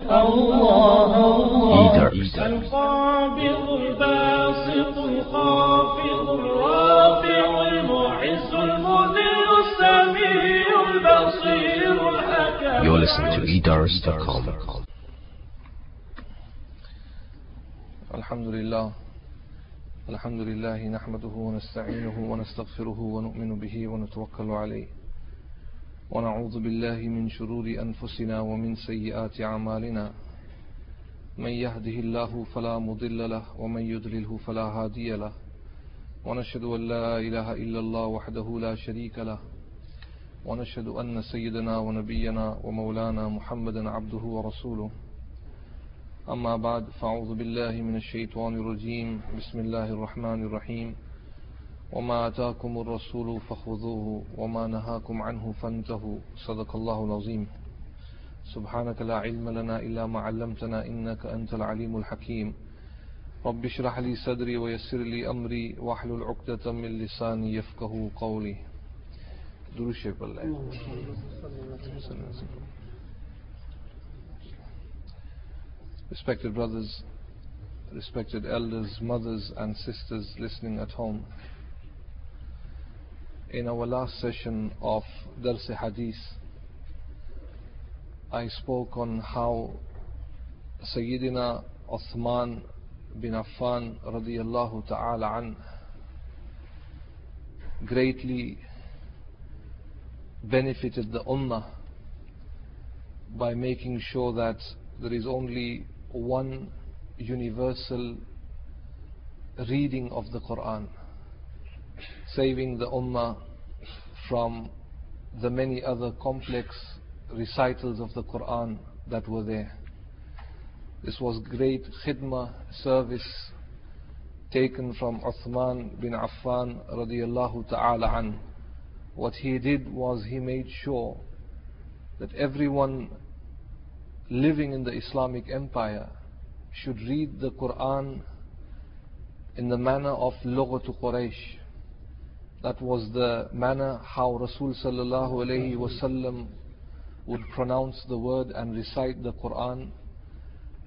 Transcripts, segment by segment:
You're listening to Idaris.com. Alhamdulillah, nahmaduhu wa nasta'inuhu wa nastaghfiruhu wa nu'minu bihi wa natawakkalu alayhi wa na'udhu billahi min shururi anfusina wa min sayyiati a'malina man yahdihillahu fala mudilla lahu wa man yudlilhu fala hadiya lahu wa nashhadu an la ilaha illallah wahdahu la sharika lahu wa nashhadu anna sayyidana wa nabiyyana wa maulana Muhammadan abduhu wa rasuluhu. أما بعد فأعوذ بالله من الشيطان الرجيم بسم الله الرحمن الرحيم وما أتاكم الرسول فخذوه وما نهاكم عنه فانتهوا صدق الله العظيم سبحانك لا علم لنا إلا ما علمتنا إنك أنت العليم الحكيم رب اشرح لي صدري ويسر لي أمري واحلل عقدة من لساني يفقهوا قولي درود شریف الله. Respected brothers, respected elders, mothers and sisters listening at home, in our last session of Dars-e-Hadith, I spoke on how Sayyidina Uthman bin Affan radiyallahu ta'ala an greatly benefited the Ummah by making sure that there is only one universal reading of the Quran, saving the Ummah from the many other complex recitals of the Quran that were there. This was great khidmah, service taken from Uthman bin Affan radiyallahu ta'ala an. What he did was he made sure that everyone living in the Islamic Empire should read the Quran in the manner of Lughatu Quraysh. That was the manner how Rasul Sallallahu Alaihi Wasallam would pronounce the word and recite the Quran.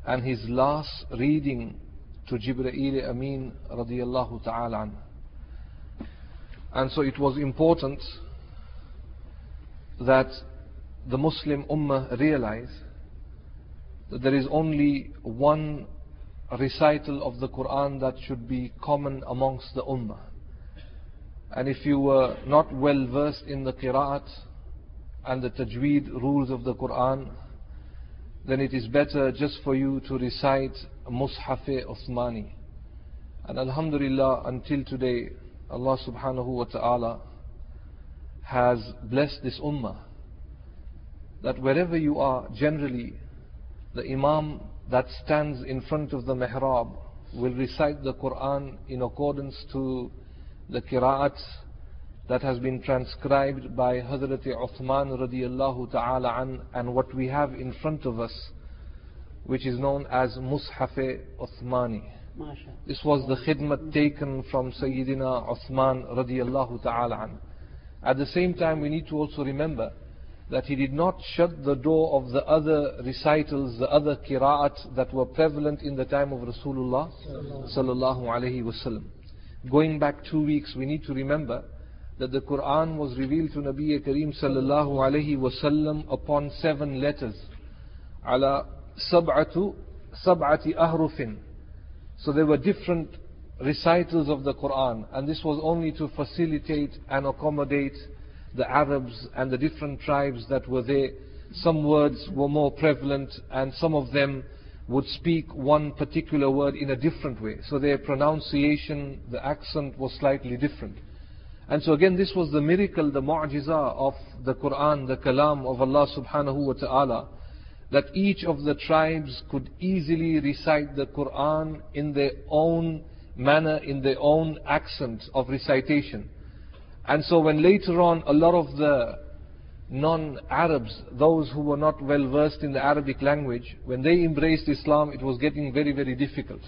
And his last reading to Jibreel Amin radiyallahu ta'ala an. And so it was important that the Muslim Ummah realize there is only one recital of the Quran that should be common amongst the Ummah. And if you were not well versed in the Qiraat and the Tajweed rules of the Quran, then it is better just for you to recite Mushafi Uthmani. And alhamdulillah, until today, Allah subhanahu wa ta'ala has blessed this Ummah that wherever you are, generally the Imam that stands in front of the mihrab will recite the Quran in accordance to the Qiraat that has been transcribed by Hazrat Uthman radiyallahu ta'ala an, and what we have in front of us, which is known as Mushafi Uthmani. This was the khidmat taken from Sayyidina Uthman radiyallahu ta'ala an. At the same time, we need to also remember that he did not shut the door of the other recitals, the other qira'at that were prevalent in the time of Rasulullah sallallahu alaihi wasallam. Going back 2 weeks, we need to remember that the Quran was revealed to Nabi Kareem sallallahu alaihi wasallam upon 7 letters, ala sab'ati ahrufin. So there were different recitals of the Quran, and this was only to facilitate and accommodate the Arabs and the different tribes that were there. Some words were more prevalent and some of them would speak one particular word in a different way. So their pronunciation, the accent was slightly different. And so again, this was the miracle, the mu'jiza of the Quran, the kalam of Allah subhanahu wa ta'ala, that each of the tribes could easily recite the Quran in their own manner, in their own accent of recitation. And so when later on a lot of the non-Arabs, those who were not well versed in the Arabic language, when they embraced Islam, it was getting very, very difficult.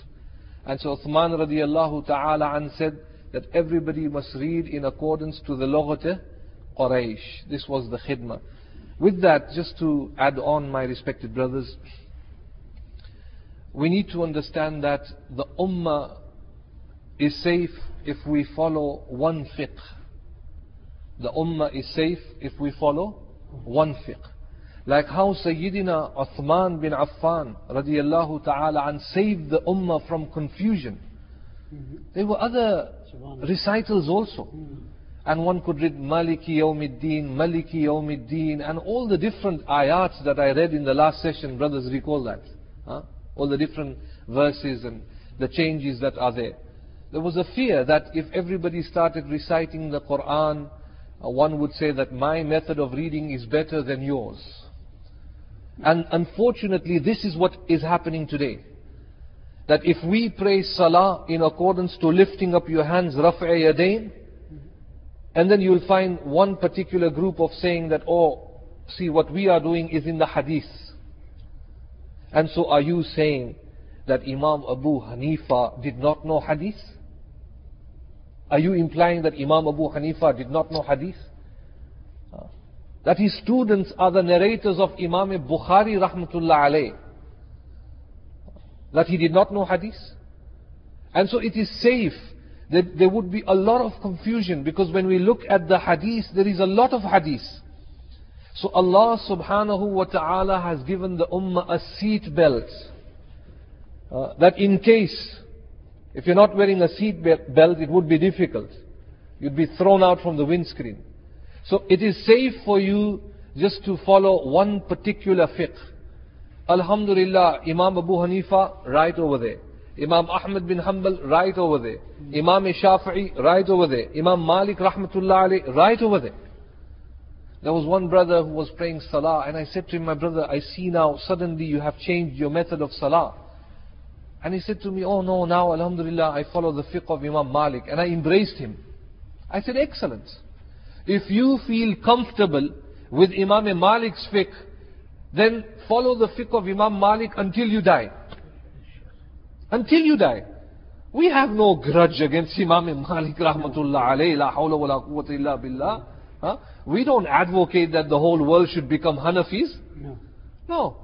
And so Uthman radiyallahu ta'ala an said that everybody must read in accordance to the Lughat Quraysh. This was the khidmah. With that, just to add on, my respected brothers, we need to understand that the ummah is safe if we follow one fiqh. The ummah is safe if we follow one fiqh. Like how Sayyidina Uthman bin Affan radiyallahu ta'ala and saved the ummah from confusion. There were other recitals also. And one could read Maliki Yawmiddin, and all the different ayats that I read in the last session, brothers recall that. Huh? All the different verses and the changes that are there. There was a fear that if everybody started reciting the Qur'an, one would say that my method of reading is better than yours. And unfortunately this is what is happening today. That if we pray Salah in accordance to lifting up your hands, Raf'a Yadayn, and then you will find one particular group of saying that, oh, see what we are doing is in the Hadith. And so are you saying that Imam Abu Hanifa did not know Hadith? Are you implying that Imam Abu Hanifa did not know Hadith? That his students are the narrators of Imam Bukhari rahmatullah alayh. That he did not know Hadith? And so it is safe. There would be a lot of confusion, because when we look at the hadith, there is a lot of hadith. So Allah subhanahu wa ta'ala has given the ummah a seat belt. That in case, if you're not wearing a seat belt, it would be difficult. You'd be thrown out from the windscreen. So it is safe for you just to follow one particular fiqh. Alhamdulillah, Imam Abu Hanifa, right over there. Imam Ahmed bin Hanbal, right over there. Imam Shafi, right over there. Imam Malik rahmatullah alayh, right over there. There was one brother who was praying Salah, and I said to him, my brother, I see now suddenly you have changed your method of Salah. And he said to me, oh no, now alhamdulillah I follow the fiqh of Imam Malik. And I embraced him. I said, excellent. If you feel comfortable with Imam Malik's fiqh, then follow the fiqh of Imam Malik until you die. Until you die. We have no grudge against Imam Malik rahmatullah alayhi, la hawla wa la quwwata illa billah. Huh? We don't advocate that the whole world should become Hanafis. No.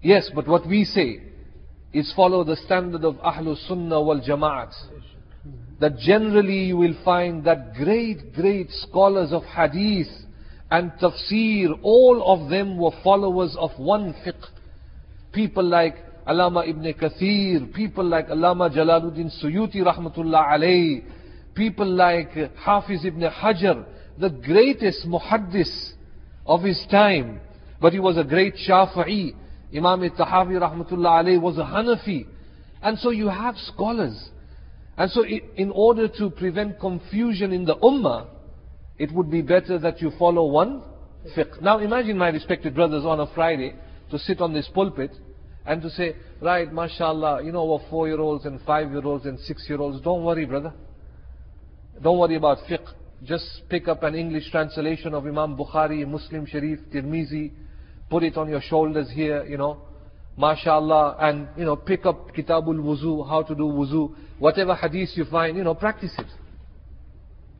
Yes, but what we say is follow the standard of Ahlus Sunnah wal Jama'at. That generally you will find that great scholars of hadith and tafsir, all of them were followers of one fiqh. People like Alama ibn Kathir, people like Alama Jalaluddin Suyuti rahmatullah alayh, people like Hafiz ibn Hajar, the greatest muhaddis of his time. But he was a great Shafi'i. Imam al-Tahawi rahmatullah alayh was a Hanafi. And so you have scholars. And so in order to prevent confusion in the ummah, it would be better that you follow one fiqh. Now imagine, my respected brothers, on a Friday to sit on this pulpit and to say, right, mashallah, you know, our 4-year-olds and 5-year-olds and 6-year-olds, don't worry, brother. Don't worry about fiqh. Just pick up an English translation of Imam Bukhari, Muslim Sharif, Tirmizi, put it on your shoulders here, you know, mashallah, and, you know, pick up Kitabul Wuzu, how to do wuzu, whatever hadith you find, you know, practice it.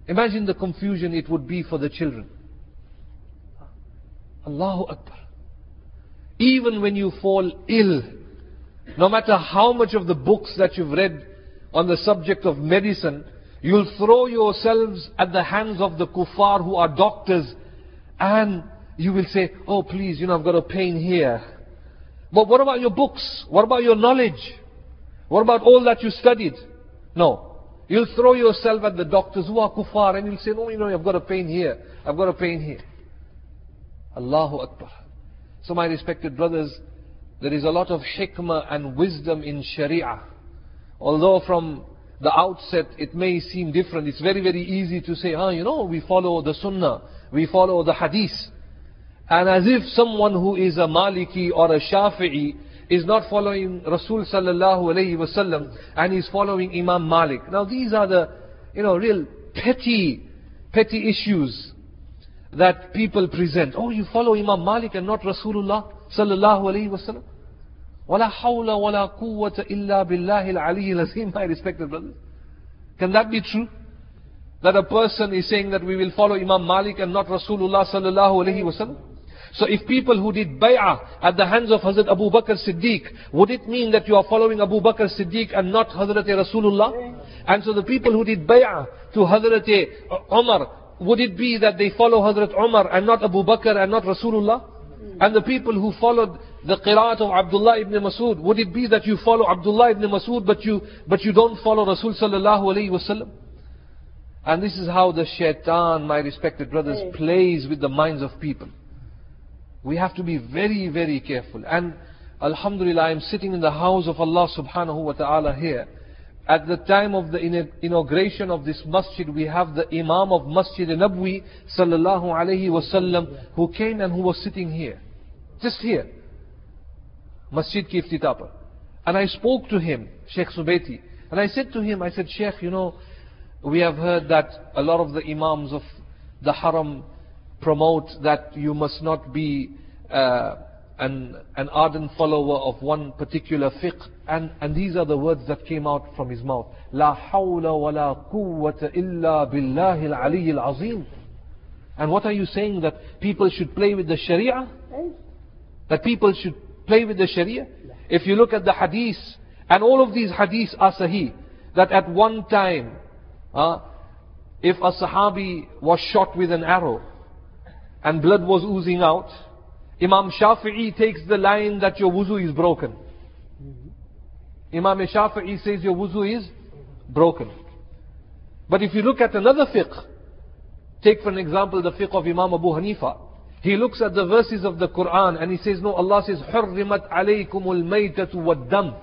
Imagine the confusion it would be for the children. Allahu Akbar. Even when you fall ill, no matter how much of the books that you've read on the subject of medicine, you'll throw yourselves at the hands of the kuffar who are doctors, and you will say, oh please, you know, I've got a pain here. But what about your books? What about your knowledge? What about all that you studied? No. You'll throw yourself at the doctors who are kuffar, and you'll say, no, you know, I've got a pain here. I've got a pain here. Allahu Akbar. So my respected brothers, there is a lot of hikmah and wisdom in Sharia. Although from the outset it may seem different, it's very easy to say, you know, we follow the Sunnah, we follow the Hadith. And as if someone who is a Maliki or a Shafi'i is not following Rasul Sallallahu Alaihi Wasallam and is following Imam Malik. Now these are the, you know, real petty issues that people present. Oh, you follow Imam Malik and not Rasulullah Sallallahu Alaihi Wasallam. Wala hawla wala quwwata illa billahi al-aliyyil azim, my respected brothers. Can that be true? That a person is saying that we will follow Imam Malik and not Rasulullah Sallallahu Alaihi Wasallam? So if people who did bay'ah at the hands of Hazrat Abu Bakr Siddiq, would it mean that you are following Abu Bakr Siddiq and not Hazrat Rasulullah? And so the people who did bay'ah to Hazrat Umar, would it be that they follow Hazrat Umar and not Abu Bakr and not Rasulullah? And the people who followed the Qiraat of Abdullah ibn Masood, would it be that you follow Abdullah ibn Masood but you don't follow Rasul Sallallahu Alaihi Wasallam? And this is how the shaitan, my respected brothers, plays with the minds of people. We have to be very, very careful. And alhamdulillah, I'm sitting in the house of Allah subhanahu wa ta'ala here. At the time of the inauguration of this masjid, we have the Imam of Masjid Nabwi Sallallahu Alaihi Wasallam, who came and who was sitting here. Just here. Masjid ki iftitah par. And I spoke to him, Sheikh Subeti. And I said to him, I said, Sheikh, you know, we have heard that a lot of the Imams of the Haram promote that you must not be an ardent follower of one particular fiqh. And these are the words that came out from his mouth. La hawla wa la quwwata illa billahil aliyyil azim. And what are you saying? That people should play with the sharia? That people should play with the sharia? If you look at the hadith, and all of these hadiths are sahih, that at one time, if a sahabi was shot with an arrow and blood was oozing out, Imam Shafi'i takes the line that your wuzu is broken. Imam Shafi'i says your wuzu is broken. But if you look at another fiqh, take for an example the fiqh of Imam Abu Hanifa, he looks at the verses of the Quran and he says, no, Allah says, حُرِّمَتْ عَلَيْكُمُ الْمَيْتَةُ وَالدَّمْ,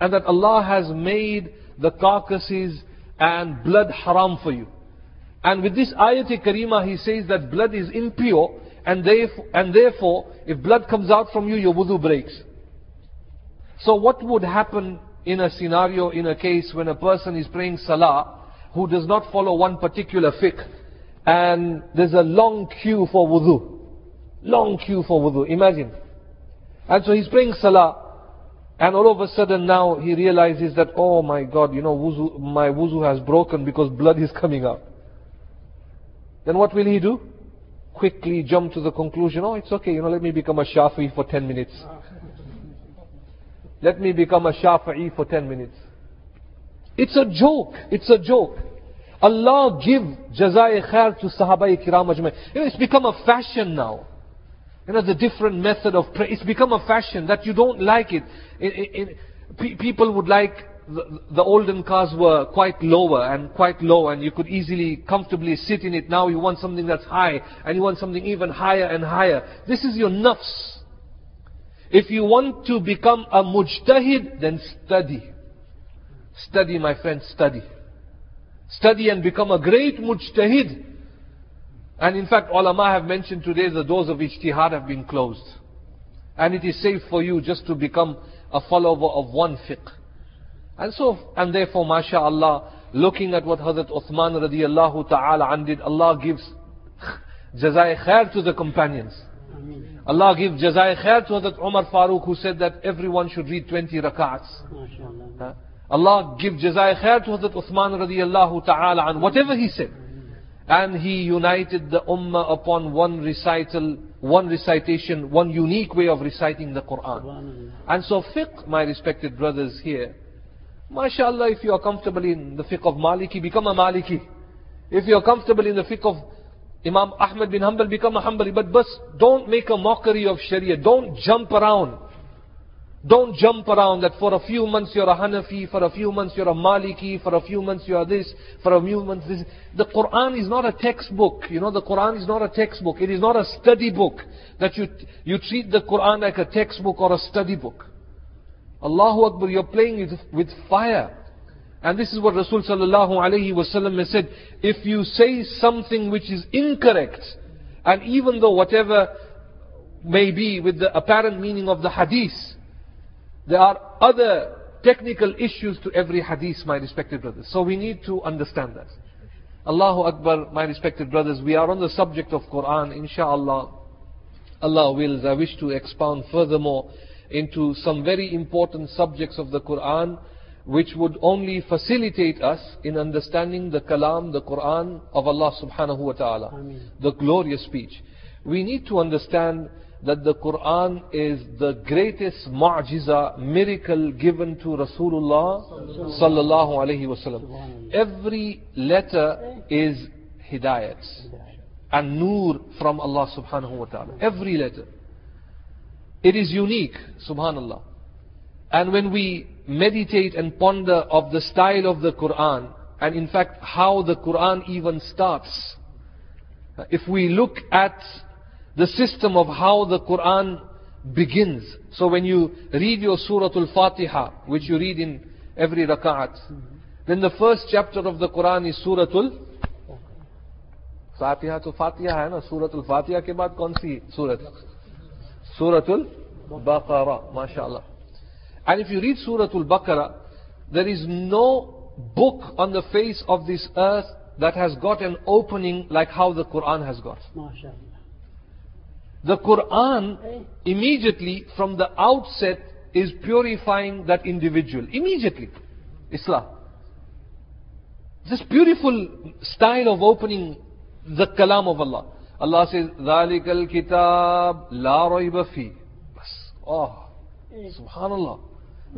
and that Allah has made the carcasses and blood haram for you. And with this ayat-e kareema, he says that blood is impure, and therefore, if blood comes out from you, your wudu breaks. So what would happen in a scenario, in a case when a person is praying salah, who does not follow one particular fiqh, and there's a long queue for wudu. Long queue for wudu, imagine. And so he's praying salah, and all of a sudden now he realizes that, oh my God, you know, my wuzu has broken because blood is coming out. Then what will he do? Quickly jump to the conclusion, oh it's okay, you know, let me become a Shafi'i for 10 minutes. Let me become a Shafi'i for 10 minutes. It's a joke, it's a joke. Allah give jazai khair to Sahabai Kiram Ajmain. You know, it's become a fashion now. You know, the different method of prayer, it's become a fashion that you don't like it. People would like, the olden cars were quite low and you could easily, comfortably sit in it. Now you want something that's high, and you want something even higher and higher. This is your nafs. If you want to become a mujtahid, then study. Study, my friend, study. Study and become a great mujtahid. And in fact, ulama have mentioned today the doors of ijtihad have been closed. And it is safe for you just to become a follower of one fiqh. And therefore, mashallah, looking at what Hazrat Uthman radiallahu ta'ala an did, Allah gives jazai khair to the companions. Allah gives jazai khair to Hazrat Umar Farooq, who said that everyone should read 20 rak'ats. Allah gives jazai khair to Hazrat Uthman radiallahu ta'ala an, whatever he said. And he united the ummah upon one recital, one recitation, one unique way of reciting the Quran. And so fiqh, my respected brothers here, mashallah, if you are comfortable in the fiqh of Maliki, become a Maliki. If you are comfortable in the fiqh of Imam Ahmed bin Hanbal, become a Hanbali. But don't make a mockery of Sharia. Don't jump around. Don't jump around that for a few months you're a Hanafi, for a few months you're a Maliki, for a few months you're this, for a few months this. The Quran is not a textbook. You know, the Quran is not a textbook. It is not a study book that you treat the Quran like a textbook or a study book. Allahu Akbar, you're playing with fire. And this is what Rasul Sallallahu Alaihi Wasallam has said. If you say something which is incorrect, and even though whatever may be with the apparent meaning of the hadith, there are other technical issues to every hadith, my respected brothers. So we need to understand that. Allahu Akbar, my respected brothers, we are on the subject of Quran, inshallah. Allah wills, I wish to expound furthermore into some very important subjects of the Quran, which would only facilitate us in understanding the kalam, the Quran of Allah subhanahu wa ta'ala. Ameen. The glorious speech. we need to understand that the Quran is the greatest mu'jiza, miracle given to Rasulullah Sallallahu Alaihi Wasallam. Every letter is hidayat and nur from Allah Subhanahu Wa Ta'ala. Every letter. It is unique, subhanallah. And when we meditate and ponder of the style of the Quran, and in fact how the Quran even starts, if we look at the system of how the Quran begins. So when you read your Suratul Fatiha, which you read in every raka'at, then the first chapter of the Quran is Suratul Fatiha. So Fatiha hai na, Suratul Fatiha ke baad kaun si surat? Suratul Baqarah, mashallah. And if you read Suratul Baqarah, there is no book on the face of this earth that has got an opening like how the Quran has got. Mashallah. The Quran immediately from the outset is purifying that individual. Immediately. Islam. This beautiful style of opening the kalam of Allah. Allah says, ذَلِكَ الْكِتَابِ لَا رَيْبَ فِيهِ. Oh, subhanallah.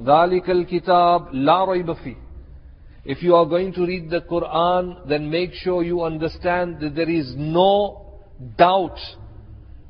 ذَلِكَ الْكِتَابِ لَا رَيْبَ فِيهِ. If you are going to read the Quran, then make sure you understand that there is no doubt.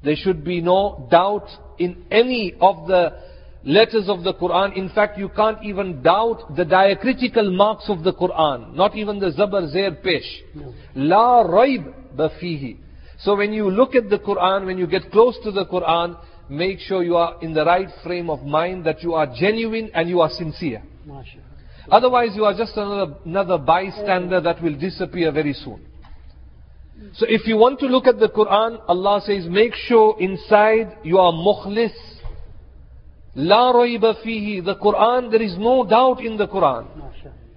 There should be no doubt in any of the letters of the Quran. In fact, you can't even doubt the diacritical marks of the Quran. Not even the zabar, zair, pesh. La raib bafihi. So when you look at the Quran, when you get close to the Quran, make sure you are in the right frame of mind, that you are genuine and you are sincere. Otherwise, you are just another bystander that will disappear very soon. So if you want to look at the Quran, Allah says, make sure inside you are mukhlis. La rayba fihi. The Quran, there is no doubt in the Quran.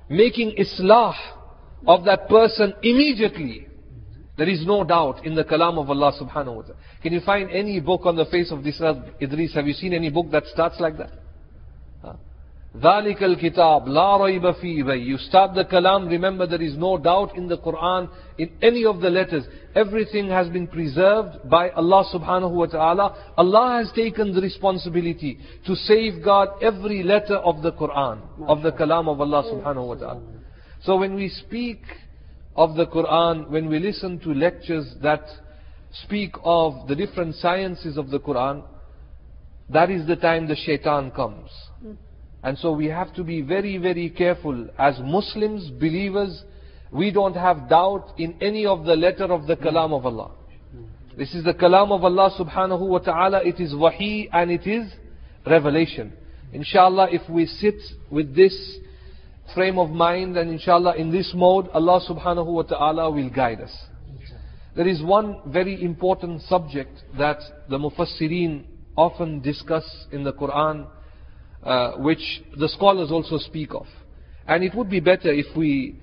Making islah of that person immediately. There is no doubt in the kalam of Allah subhanahu wa ta'ala. Can you find any book on the face of this earth, Idris? Have you seen any book that starts like that? ذَلِكَ الْكِتَابِ لَا رَيْبَ فِيهِ. You start the kalam, remember there is no doubt in the Quran, in any of the letters. Everything has been preserved by Allah subhanahu wa ta'ala. Allah has taken the responsibility to safeguard every letter of the Quran, of the kalam of Allah subhanahu wa ta'ala. So when we speak of the Quran, when we listen to lectures that speak of the different sciences of the Quran, that is the time the shaitan comes. And so we have to be very, very careful. As Muslims, believers, we don't have doubt in any of the letter of the kalam of Allah. This is the kalam of Allah subhanahu wa ta'ala. It is wahi and it is revelation. Inshallah, if we sit with this frame of mind and inshallah in this mode, Allah subhanahu wa ta'ala will guide us. There is one very important subject that the mufassirin often discuss in the Quran, which the scholars also speak of. And it would be better if we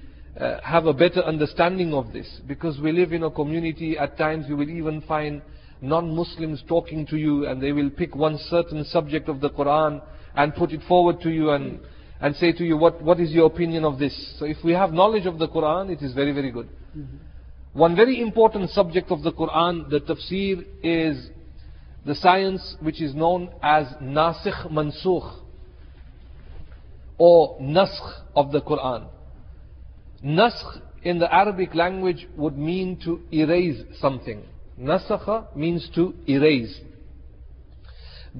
have a better understanding of this, because we live in a community, at times you will even find non-Muslims talking to you and they will pick one certain subject of the Quran and put it forward to you and say to you, what is your opinion of this? So if we have knowledge of the Quran, it is very, very good. One very important subject of the Quran, the tafsir, is the science which is known as Nasikh Mansukh, or Naskh of the Quran. Naskh in the Arabic language would mean to erase something. Nasakha means to erase.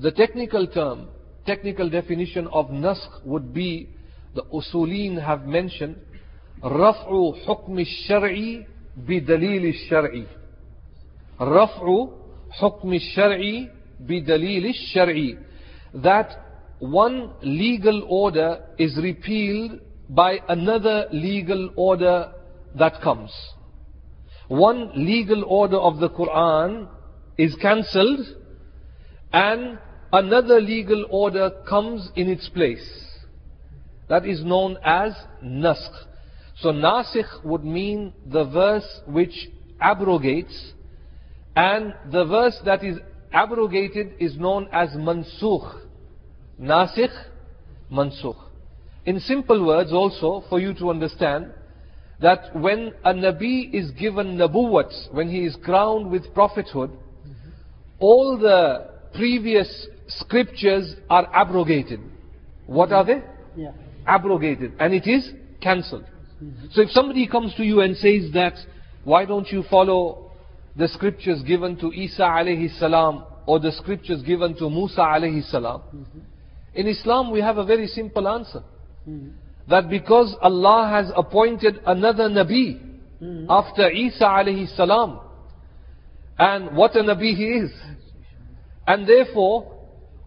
The technical term, technical definition of Naskh would be, the usuleen have mentioned, Raf'u hukm al-shar'i bi dalil al-shar'i. Raf'u hukm al-shar'i bi dalil al-shar'i. That one legal order is repealed by another legal order that comes. One legal order of the Quran is cancelled and another legal order comes in its place. That is known as naskh. So nasikh would mean the verse which abrogates, and the verse that is abrogated is known as mansukh. Nasikh, mansukh. In simple words also, for you to understand, that when a Nabi is given nabuwat, when he is crowned with prophethood, all the previous scriptures are abrogated. What are they? Yeah. Abrogated. And it is cancelled. So if somebody comes to you and says that, why don't you follow the scriptures given to Isa alayhi salam or the scriptures given to Musa alayhi salam? In Islam we have a very simple answer. That because Allah has appointed another Nabi after Isa alayhi salam. And what a Nabi he is. And therefore,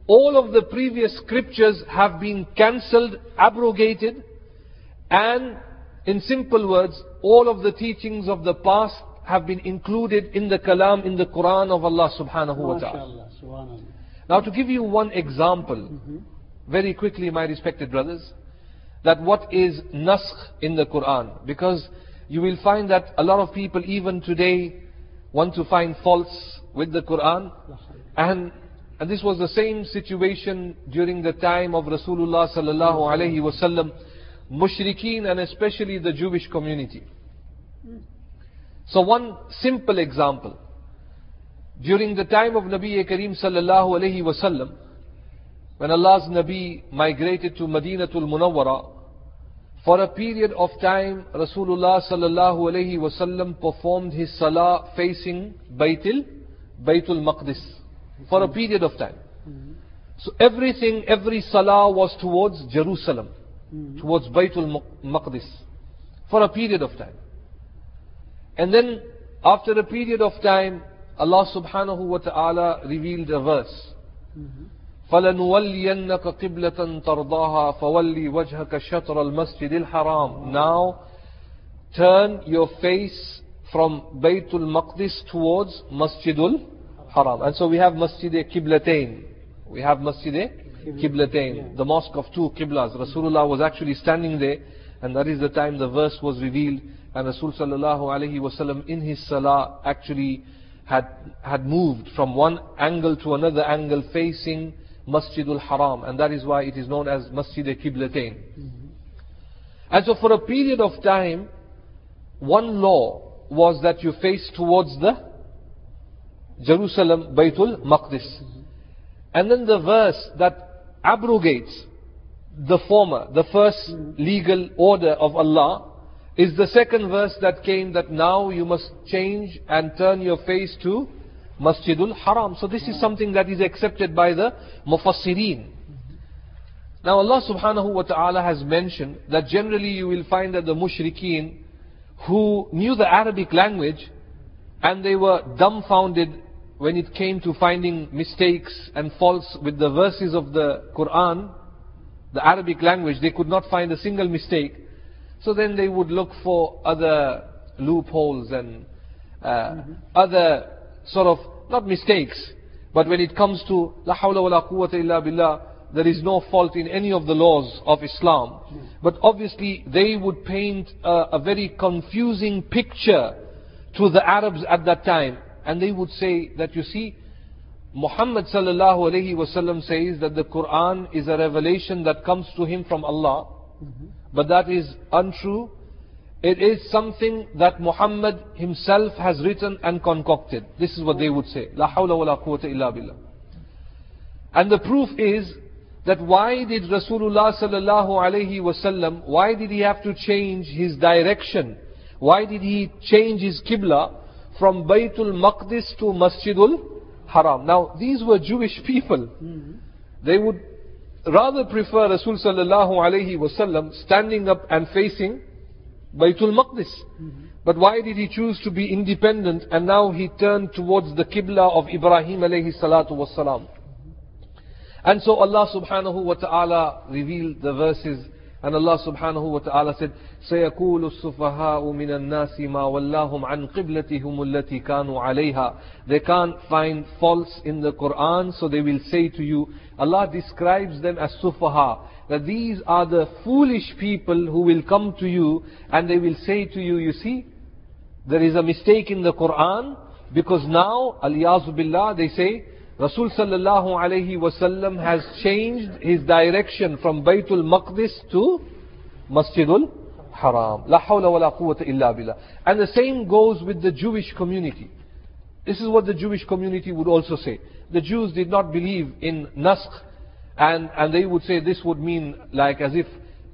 all of the previous scriptures have been cancelled, abrogated, and in simple words, all of the teachings of the past have been included in the kalam, in the Quran of Allah subhanahu wa ta'ala. Now to give you one example, very quickly my respected brothers, that what is Naskh in the Quran, because you will find that a lot of people even today want to find faults with the Quran, and this was the same situation during the time of Rasulullah Sallallahu Alaihi Wasallam, mushrikeen and especially the Jewish community. So one simple example, during the time of Nabi Kareem Sallallahu Alaihi Wasallam, when Allah's Nabi migrated to Madinatul Munawwara, for a period of time Rasulullah Sallallahu Alaihi Wasallam performed his salah facing Baytul Maqdis for a period of time. So every salah was towards Jerusalem, towards Baytul Maqdis for a period of time. And then after a period of time, Allah subhanahu wa ta'ala revealed a verse. فَلَنُوَلِّيَنَّكَ قِبْلَةً تَرْضَاهَا فَوَلِّ وَجْهَكَ شَطْرَ الْمَسْجِدِ الْحَرَامِ. Now turn your face from Baytul Maqdis towards Masjidul Haram. And so we have Masjid al-Kiblatain. The mosque of two Qiblas. Rasulullah was actually standing there, and that is the time the verse was revealed, and Rasul Sallallahu Alaihi Wasallam in his salah actually had moved from one angle to another angle facing Masjidul Haram, and that is why it is known as Masjid al-Kiblatain. And so for a period of time, one law was that you face towards the Jerusalem, Baytul Maqdis. And then the verse that abrogates the former, the first legal order of Allah, is the second verse that came, that now you must change and turn your face to Masjidul Haram. So this is something that is accepted by the Mufassireen. Now Allah subhanahu wa ta'ala has mentioned that generally you will find that the mushrikeen who knew the Arabic language, and they were dumbfounded when it came to finding mistakes and faults with the verses of the Quran, the Arabic language, they could not find a single mistake. So then they would look for other loopholes and other sort of, not mistakes, but when it comes to la hawla wa la quwwata illa billah, there is no fault in any of the laws of Islam. But obviously they would paint a very confusing picture to the Arabs at that time. And they would say that, you see, Muhammad Sallallahu Alaihi Wasallam says that the Quran is a revelation that comes to him from Allah. But that is untrue. It is something that Muhammad himself has written and concocted. This is what they would say. La hawla wa la quwwata illa billah. And the proof is that why did Rasulullah Sallallahu Alaihi Wasallam, why did he have to change his direction? Why did he change his Qibla from Baytul Maqdis to Masjidul Haram? Now these were Jewish people. They would rather prefer Rasul Sallallahu Alaihi Wasallam standing up and facing Baytul Maqdis. But why did he choose to be independent, and now he turned towards the Qibla of Ibrahim Alayhi Salatu Wassalam? And so Allah Subhanahu Wa Ta'ala revealed the verses, and Allah Subhanahu Wa Ta'ala said, سَيَقُولُ السُّفَهَاءُ مِنَ النَّاسِ مَا وَلَّاهُمْ عَنْ قِبْلَتِهُمُ الَّتِي كَانُوا عَلَيْهَا. They can't find faults in the Quran, so they will say to you, Allah describes them as sufaha, that these are the foolish people who will come to you and they will say to you, you see, there is a mistake in the Quran, because now, al-yazu billah, they say, Rasul Sallallahu Alaihi Wasallam has changed his direction from Baytul Maqdis to Masjidul Haram. La hawla wa la quwwata illa billah. And the same goes with the Jewish community. This is what the Jewish community would also say. The Jews did not believe in Naskh, and they would say this would mean like as if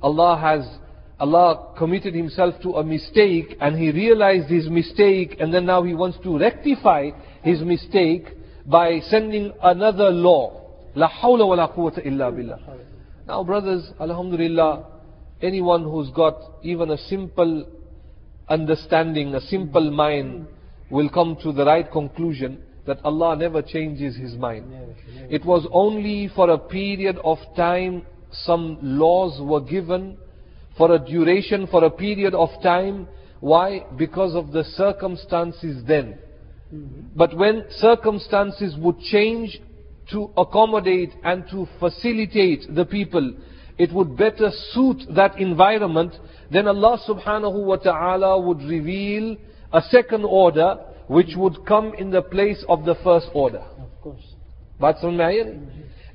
Allah committed himself to a mistake and he realized his mistake, and then now he wants to rectify his mistake by sending another law. La hawla wa la quwwata illa billah. Now brothers, alhamdulillah, anyone who's got even a simple understanding, a simple mind, will come to the right conclusion that Allah never changes His mind. It was only for a period of time some laws were given, for a duration, for a period of time. Why? Because of the circumstances then. But when circumstances would change to accommodate and to facilitate the people, it would better suit that environment, then Allah subhanahu wa ta'ala would reveal a second order which would come in the place of the first order. Of course.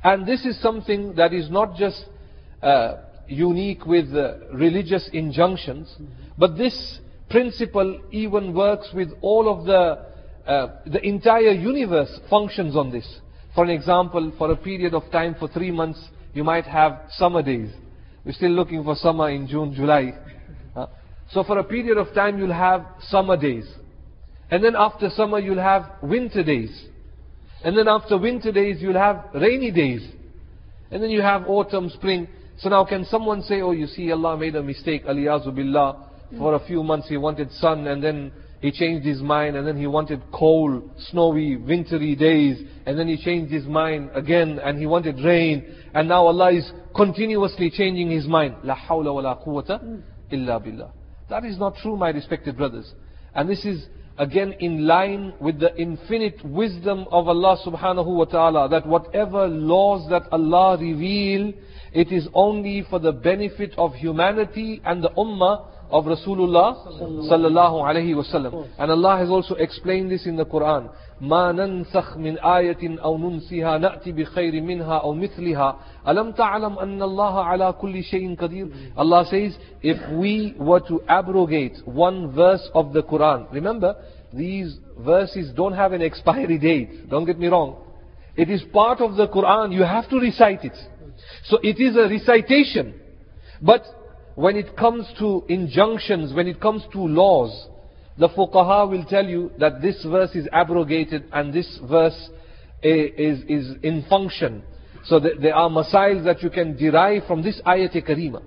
And this is something that is not just unique with religious injunctions, but this principle even works with all of the entire universe functions on this. For an example, for a period of time, for 3 months, you might have summer days. We're still looking for summer in June, July. So for a period of time you'll have summer days. And then after summer you'll have winter days. And then after winter days you'll have rainy days. And then you have autumn, spring. So now can someone say, oh you see Allah made a mistake, aliyazu billah. For a few months He wanted sun and then He changed His mind, and then He wanted cold, snowy, wintry days, and then He changed His mind again and He wanted rain, and now Allah is continuously changing His mind. La hawla wa la quwwata illa billah. That is not true, my respected brothers. And this is again in line with the infinite wisdom of Allah subhanahu wa ta'ala, that whatever laws that Allah reveal, it is only for the benefit of humanity and the ummah of Rasulullah sallallahu alaihi wasallam. And Allah has also explained this in the Quran. Ma nansakh min ayatin aw nunsiha na'ti bi khairin minha aw mithliha alam ta'lam anna Allah ala kulli shay'in qadir. Allah says, if we were to abrogate one verse of the Quran, remember these verses don't have an expiry date, don't get me wrong, it is part of the Quran, you have to recite it, so it is a recitation. But when it comes to injunctions, when it comes to laws, the fuqaha will tell you that this verse is abrogated and this verse is in function. So there are masail that you can derive from this ayat-e-kareema.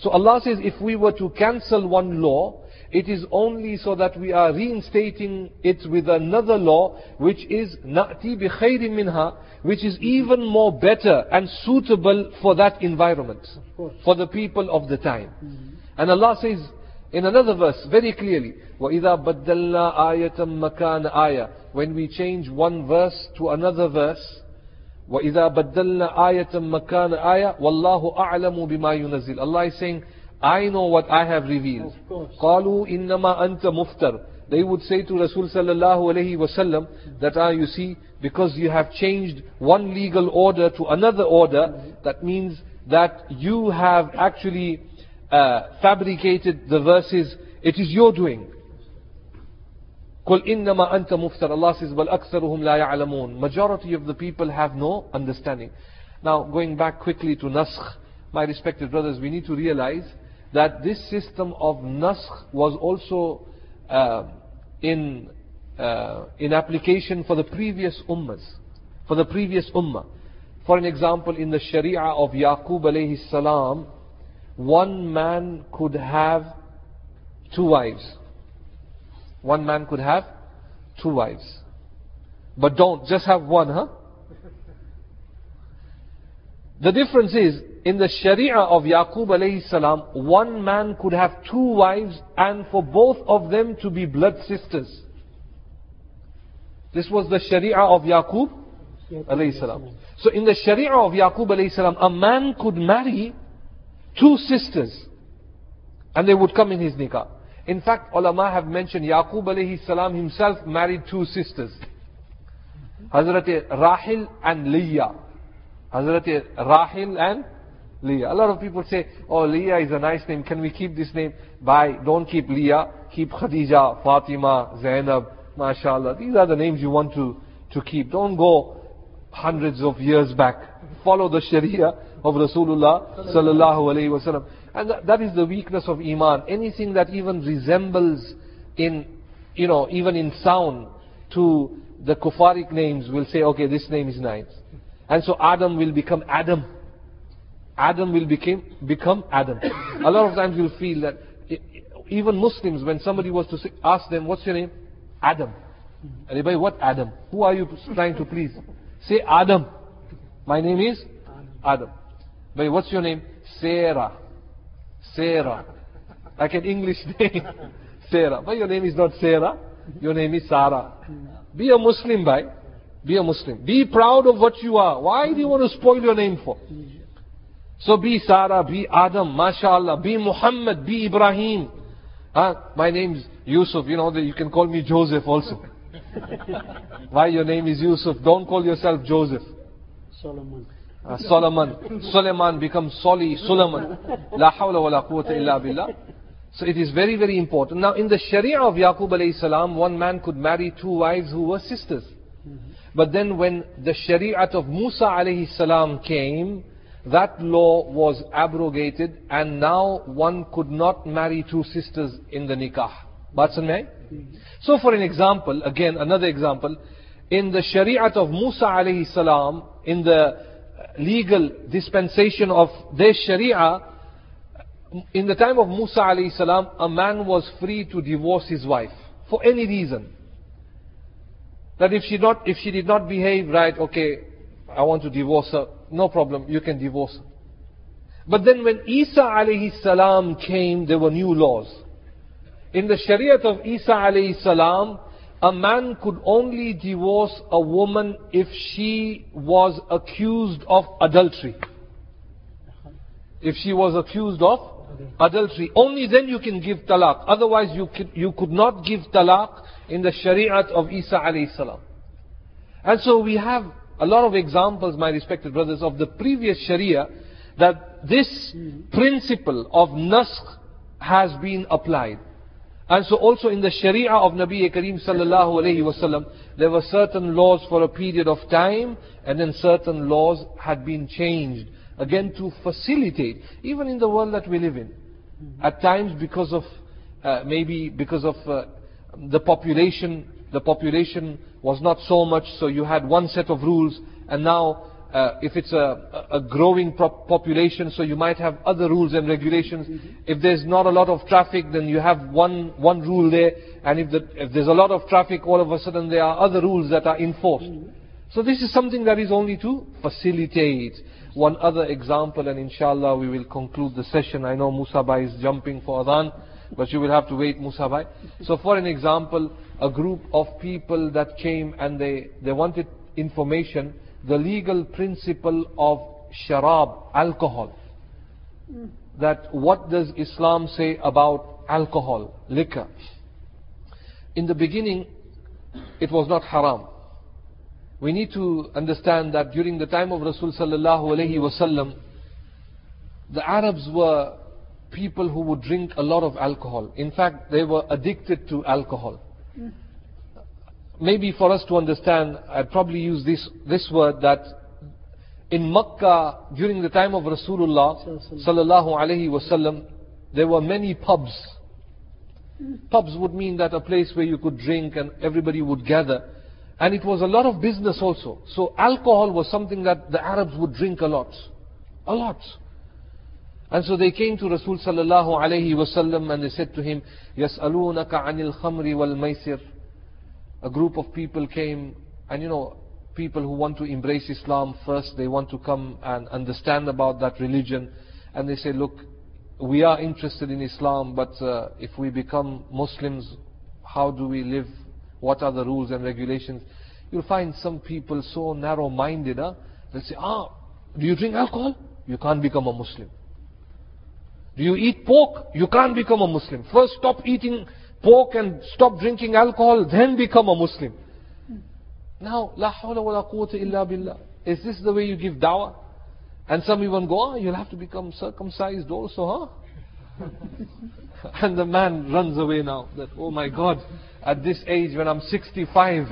So Allah says, if we were to cancel one law, it is only so that we are reinstating it with another law, which is na'ti bi khairin minha, which is even more better and suitable for that environment, for the people of the time. And Allah says in another verse very clearly, وَإِذَا بَدَّلْنَا آيَةً مَكَانَ آيَةً. When we change one verse to another verse, وَإِذَا بَدَّلْنَا آيَةً مَكَانَ آيَةً وَاللَّهُ أَعْلَمُ بِمَا يُنَزِّلُ. Allah is saying, I know what I have revealed. قَالُوا إِنَّمَا أَنْتَ مُفْتَرٌ. They would say to Rasul Sallallahu Alaihi Wasallam that, you see, because you have changed one legal order to another order, that means that you have actually fabricated the verses, it is your doing. قُلْ إِنَّمَا أَنْتَ مُفْتَرٌ. Allah says, بَلْ أَكْثَرُهُمْ لَا يَعْلَمُونَ. Majority of the people have no understanding. Now going back quickly to Naskh, my respected brothers, we need to realize that this system of Naskh was also in application for the previous ummahs, for the previous ummah. For an example, in the Sharia of Yaqub alayhi salam, one man could have two wives. One man could have two wives. But don't just have one, huh? The difference is, in the Sharia of Yaqub alayhi salam, one man could have two wives, and for both of them to be blood sisters. This was the Sharia of Yaqub alayhi salam. So in the Sharia of Yaqub alayhi salam, a man could marry two sisters, and they would come in his nikah. In fact, ulama have mentioned Yaqub alayhi salam himself married two sisters, Hazrat Rahil and Liyah. Hazrat Rahil and Liyah. A lot of people say, oh, Liyah is a nice name, can we keep this name? Don't keep Liyah, keep Khadija, Fatima, Zainab, MashaAllah. These are the names you want to keep. Don't go hundreds of years back. Follow the Sharia of Rasulullah Sallallahu Alaihi Wasallam. And that is the weakness of Iman. Anything that even resembles in, even in sound to the kuffaric names, will say, okay, this name is nice. And so Adam will become Adam. Adam will become Adam. A lot of times you'll feel that, even Muslims, when somebody was to ask them, what's your name? Adam. And everybody, what Adam? Who are you trying to please? Say Adam. My name is Adam. But what's your name? Sarah. Sarah. Like an English name. Sarah. But your name is not Sarah. Your name is Sarah. Be a Muslim, bhai. Be a Muslim. Be proud of what you are. Why do you want to spoil your name for? So be Sarah, be Adam, mashallah, be Muhammad, be Ibrahim. My name's Yusuf, you can call me Joseph also. Why your name is Yusuf? Don't call yourself Joseph. Solomon. Solomon becomes Solomon. La hawla wa la quwwata illa billah. So it is very, very important. Now in the Sharia of Yaqub alayhi salam, one man could marry two wives who were sisters. But then when the Shariat of Musa alayhi salam came, that law was abrogated, and now one could not marry two sisters in the nikah. So for an example, again another example, in the Shariat of Musa alayhi salam, in the legal dispensation of their Sharia, in the time of Musa alayhi salam, a man was free to divorce his wife for any reason. That if she did not behave right, okay, I want to divorce her. No problem, you can divorce her. But then when Isa alayhi salam came, there were new laws. In the Shariat of Isa alayhi salam, a man could only divorce a woman if she was accused of adultery. If she was accused of adultery, only then you can give talaq. Otherwise you could not give talaq in the Shariat of Isa alayhi salam. And so we have a lot of examples, my respected brothers, of the previous Sharia, that this principle of Naskh has been applied. And so also in the Sharia of Nabi Kareem Sallallahu Alaihi Wasallam, there were certain laws for a period of time, and then certain laws had been changed. Again, to facilitate, even in the world that we live in. At times because of, the population. The population was not so much, so you had one set of rules, and now if it's a growing population, so you might have other rules and regulations. If there's not a lot of traffic, then you have one rule there, and if there's a lot of traffic, all of a sudden there are other rules that are enforced. So this is something that is only to facilitate. One other example, and inshallah we will conclude the session. I know Musabai is jumping for adhan, but you will have to wait, Musabai. So for an example, a group of people that came and they wanted information, the legal principle of sharab, alcohol. That what does Islam say about alcohol, liquor? In the beginning, it was not haram. We need to understand that during the time of Rasul Sallallahu Alaihi Wasallam, the Arabs were people who would drink a lot of alcohol. In fact, they were addicted to alcohol. Maybe for us to understand, I'd probably use this word, that in Makkah, during the time of Rasulullah Sallallahu Alaihi Wasallam, there were many pubs. Pubs would mean that a place where you could drink and everybody would gather. And it was a lot of business also. So alcohol was something that the Arabs would drink a lot. A lot. And so they came to Rasul Sallallahu Alaihi Wasallam and they said to him, Yas'alunaka anil khamri wal maisir. A group of people came, and people who want to embrace Islam first, they want to come and understand about that religion. And they say, look, we are interested in Islam, but if we become Muslims, how do we live? What are the rules and regulations? You'll find some people so narrow-minded, they'll say, do you drink alcohol? You can't become a Muslim. Do you eat pork? You can't become a Muslim. First stop eating pork and stop drinking alcohol, then become a Muslim. Now, la hawla wa la quwwata illa billah. Is this the way you give dawah? And some even go, you'll have to become circumcised also, huh? And the man runs away now. That, oh my God, at this age when I'm 65,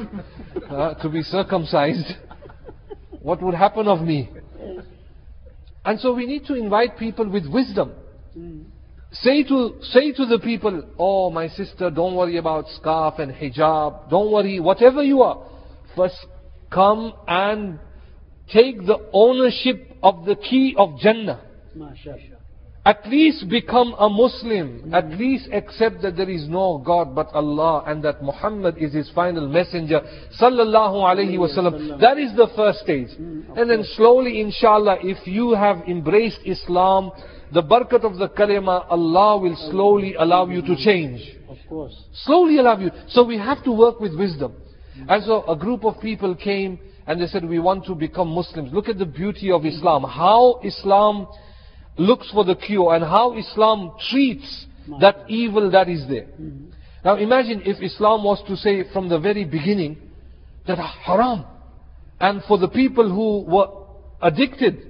to be circumcised, what would happen of me? And so we need to invite people with wisdom. Say to the people, oh my sister, don't worry about scarf and hijab. Don't worry, whatever you are. First come and take the ownership of the key of Jannah. At least become a Muslim. At least accept that there is no God but Allah and that Muhammad is His final messenger. Sallallahu Alaihi Wasallam. That is the first stage. And then slowly, inshallah, if you have embraced Islam, the barakat of the kalima, Allah will slowly allow you to change. Of course. Slowly allow you. So we have to work with wisdom. And so a group of people came and they said, we want to become Muslims. Look at the beauty of Islam. How Islam looks for the cure and how Islam treats that evil that is there. Now imagine if Islam was to say from the very beginning that haram, and for the people who were addicted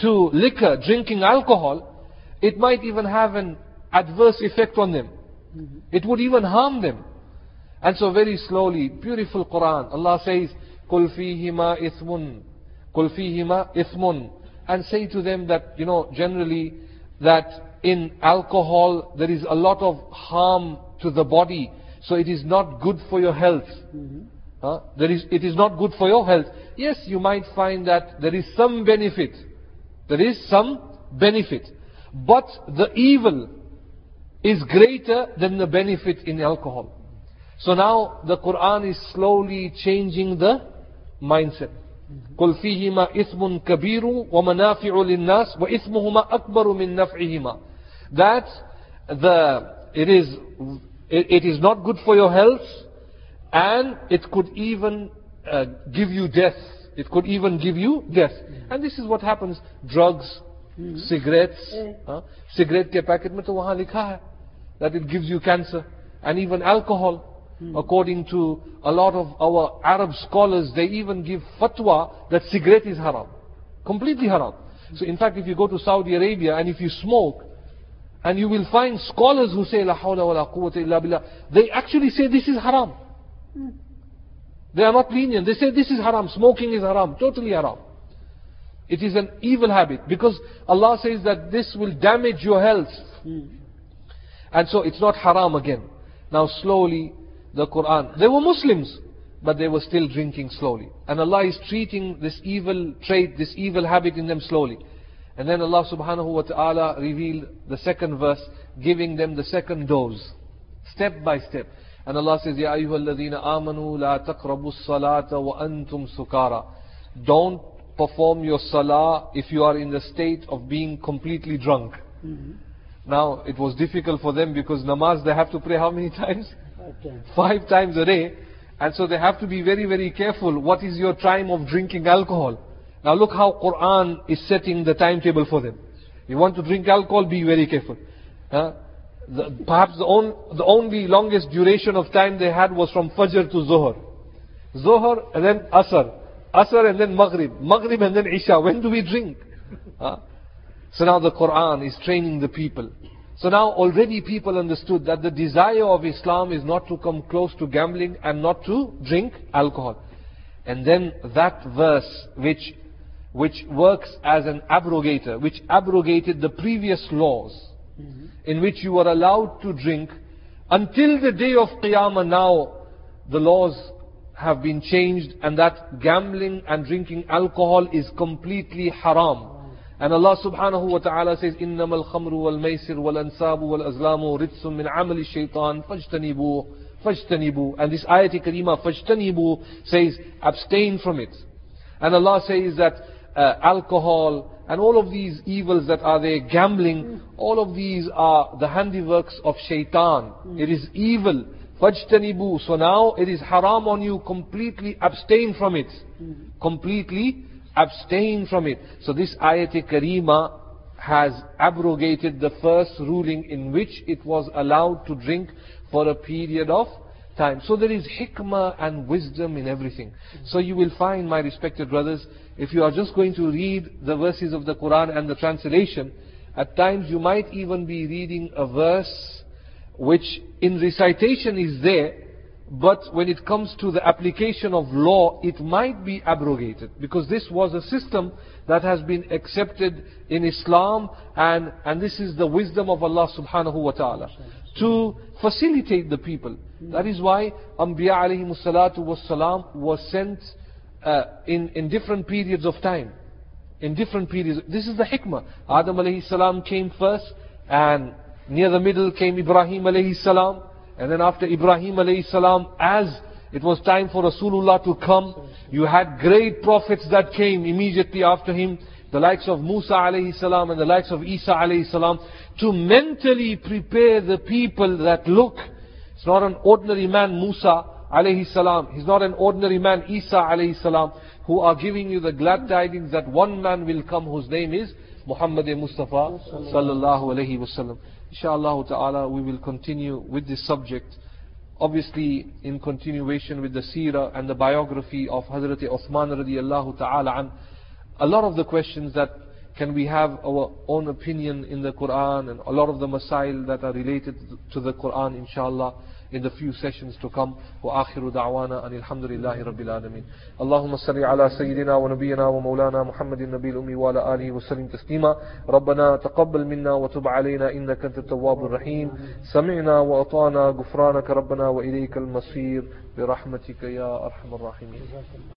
to liquor, drinking alcohol, it might even have an adverse effect on them. It would even harm them. And so very slowly, beautiful Quran, Allah says, قُلْ فِيهِمَا إِثْمٌ قُلْ فِيهِمَا إِثْمٌ. And say to them that, you know, generally that in alcohol there is a lot of harm to the body. So it is not good for your health. It is not good for your health. Yes, you might find that there is some benefit. There is some benefit. But the evil is greater than the benefit in alcohol. So now the Quran is slowly changing the mindset. قُلْ فِيهِمَا إِثْمٌ كَبِيرٌ وَمَنَافِعُ لِلنَّاسِ وَإِثْمُهُمَا أَكْبَرُ مِنْ نَفْعِهِمَا. That it is not good for your health, and it could even give you death. It could even give you death. And this is what happens. Drugs, cigarettes. Cigarette ke packet mein to wahan likha hai that it gives you cancer. And even alcohol. According to a lot of our Arab scholars, they even give fatwa that cigarette is haram. Completely haram. So in fact, if you go to Saudi Arabia and if you smoke, and you will find scholars who say, La hawla wa la quwwata illa billah, they actually say this is haram. They are not lenient. They say this is haram. Smoking is haram. Totally haram. It is an evil habit. Because Allah says that this will damage your health. And so it's not haram again. Now slowly, the Quran. They were Muslims, but they were still drinking slowly. And Allah is treating this evil trait, this evil habit in them slowly. And then Allah subhanahu wa ta'ala revealed the second verse, giving them the second dose, step by step. And Allah says, Ya ayyuhalladhina amanu la taqrabu salata wa antum sukara. Don't perform your salah if you are in the state of being completely drunk. Now, it was difficult for them because namaz they have to pray how many times? 5 times a day. And so they have to be very, very careful. What is your time of drinking alcohol? Now look how Quran is setting the timetable for them. You want to drink alcohol, be very careful. Perhaps the only longest duration of time they had was from Fajr to Zuhr. Zuhr and then Asr. Asr and then Maghrib. Maghrib and then Isha. When do we drink? So now the Quran is training the people. So now already people understood that the desire of Islam is not to come close to gambling and not to drink alcohol. And then that verse which works as an abrogator, which abrogated the previous laws in which you were allowed to drink until the day of Qiyamah. Now the laws have been changed and that gambling and drinking alcohol is completely haram. And Allah subhanahu wa ta'ala says, إِنَّمَا الْخَمْرُ وَالْمَيْسِرُ وَالْأَنْسَابُ وَالْأَزْلَامُ رِجْسٌ مِّنْ عَمَلِ الشَّيْطَانِ فَاجْتَنِبُوهُ. And this ayat kareema, فَاجْتَنِبُوهُ, says, abstain from it. And Allah says that alcohol and all of these evils that are there, gambling, all of these are the handiworks of shaitan. It is evil. فَاجْتَنِبُوهُ. So now it is haram on you, completely abstain from it. Completely abstain from it. So this ayat kareema has abrogated the first ruling in which it was allowed to drink for a period of time. So there is hikmah and wisdom in everything. So you will find, my respected brothers, if you are just going to read the verses of the Quran and the translation, at times you might even be reading a verse which in recitation is there, but when it comes to the application of law, it might be abrogated, because this was a system that has been accepted in Islam, and this is the wisdom of Allah subhanahu wa ta'ala to facilitate the people. That is why Anbiya alayhimus salatu was salam was sent in different periods of time. In different periods. This is the hikmah. Adam alayhi salam came first, and near the middle came Ibrahim alayhi salam. And then after Ibrahim alayhi salam, as it was time for Rasulullah to come, you had great prophets that came immediately after him, the likes of Musa alayhi salam and the likes of Isa alayhi salam, to mentally prepare the people that look, it's not an ordinary man Musa alayhi salam, he's not an ordinary man Isa alayhi salam, who are giving you the glad tidings that one man will come whose name is Muhammad Mustafa sallallahu alayhi wasallam. Insha'Allah ta'ala, we will continue with this subject, obviously in continuation with the seerah and the biography of Hazrat Uthman radiyallahu ta'ala an. A lot of the questions that can we have our own opinion in the Quran, and a lot of the masail that are related to the Quran, insha'Allah, in the few sessions to come. Wa akhiru da'wana anil hamdulillahi rabbil alameen. Allahumma salli ala sayyidina wa nabiyyina wa maulana Muhammadin nabil ummi wa ala alihi wa sallim taslima. Rabbana taqabbal minna wa tub alayna innaka antat tawwabur rahim. Sami'na wa ata'na ghufranaka rabbana wa ilayka al-masir bi rahmatika ya arhamar rahimin.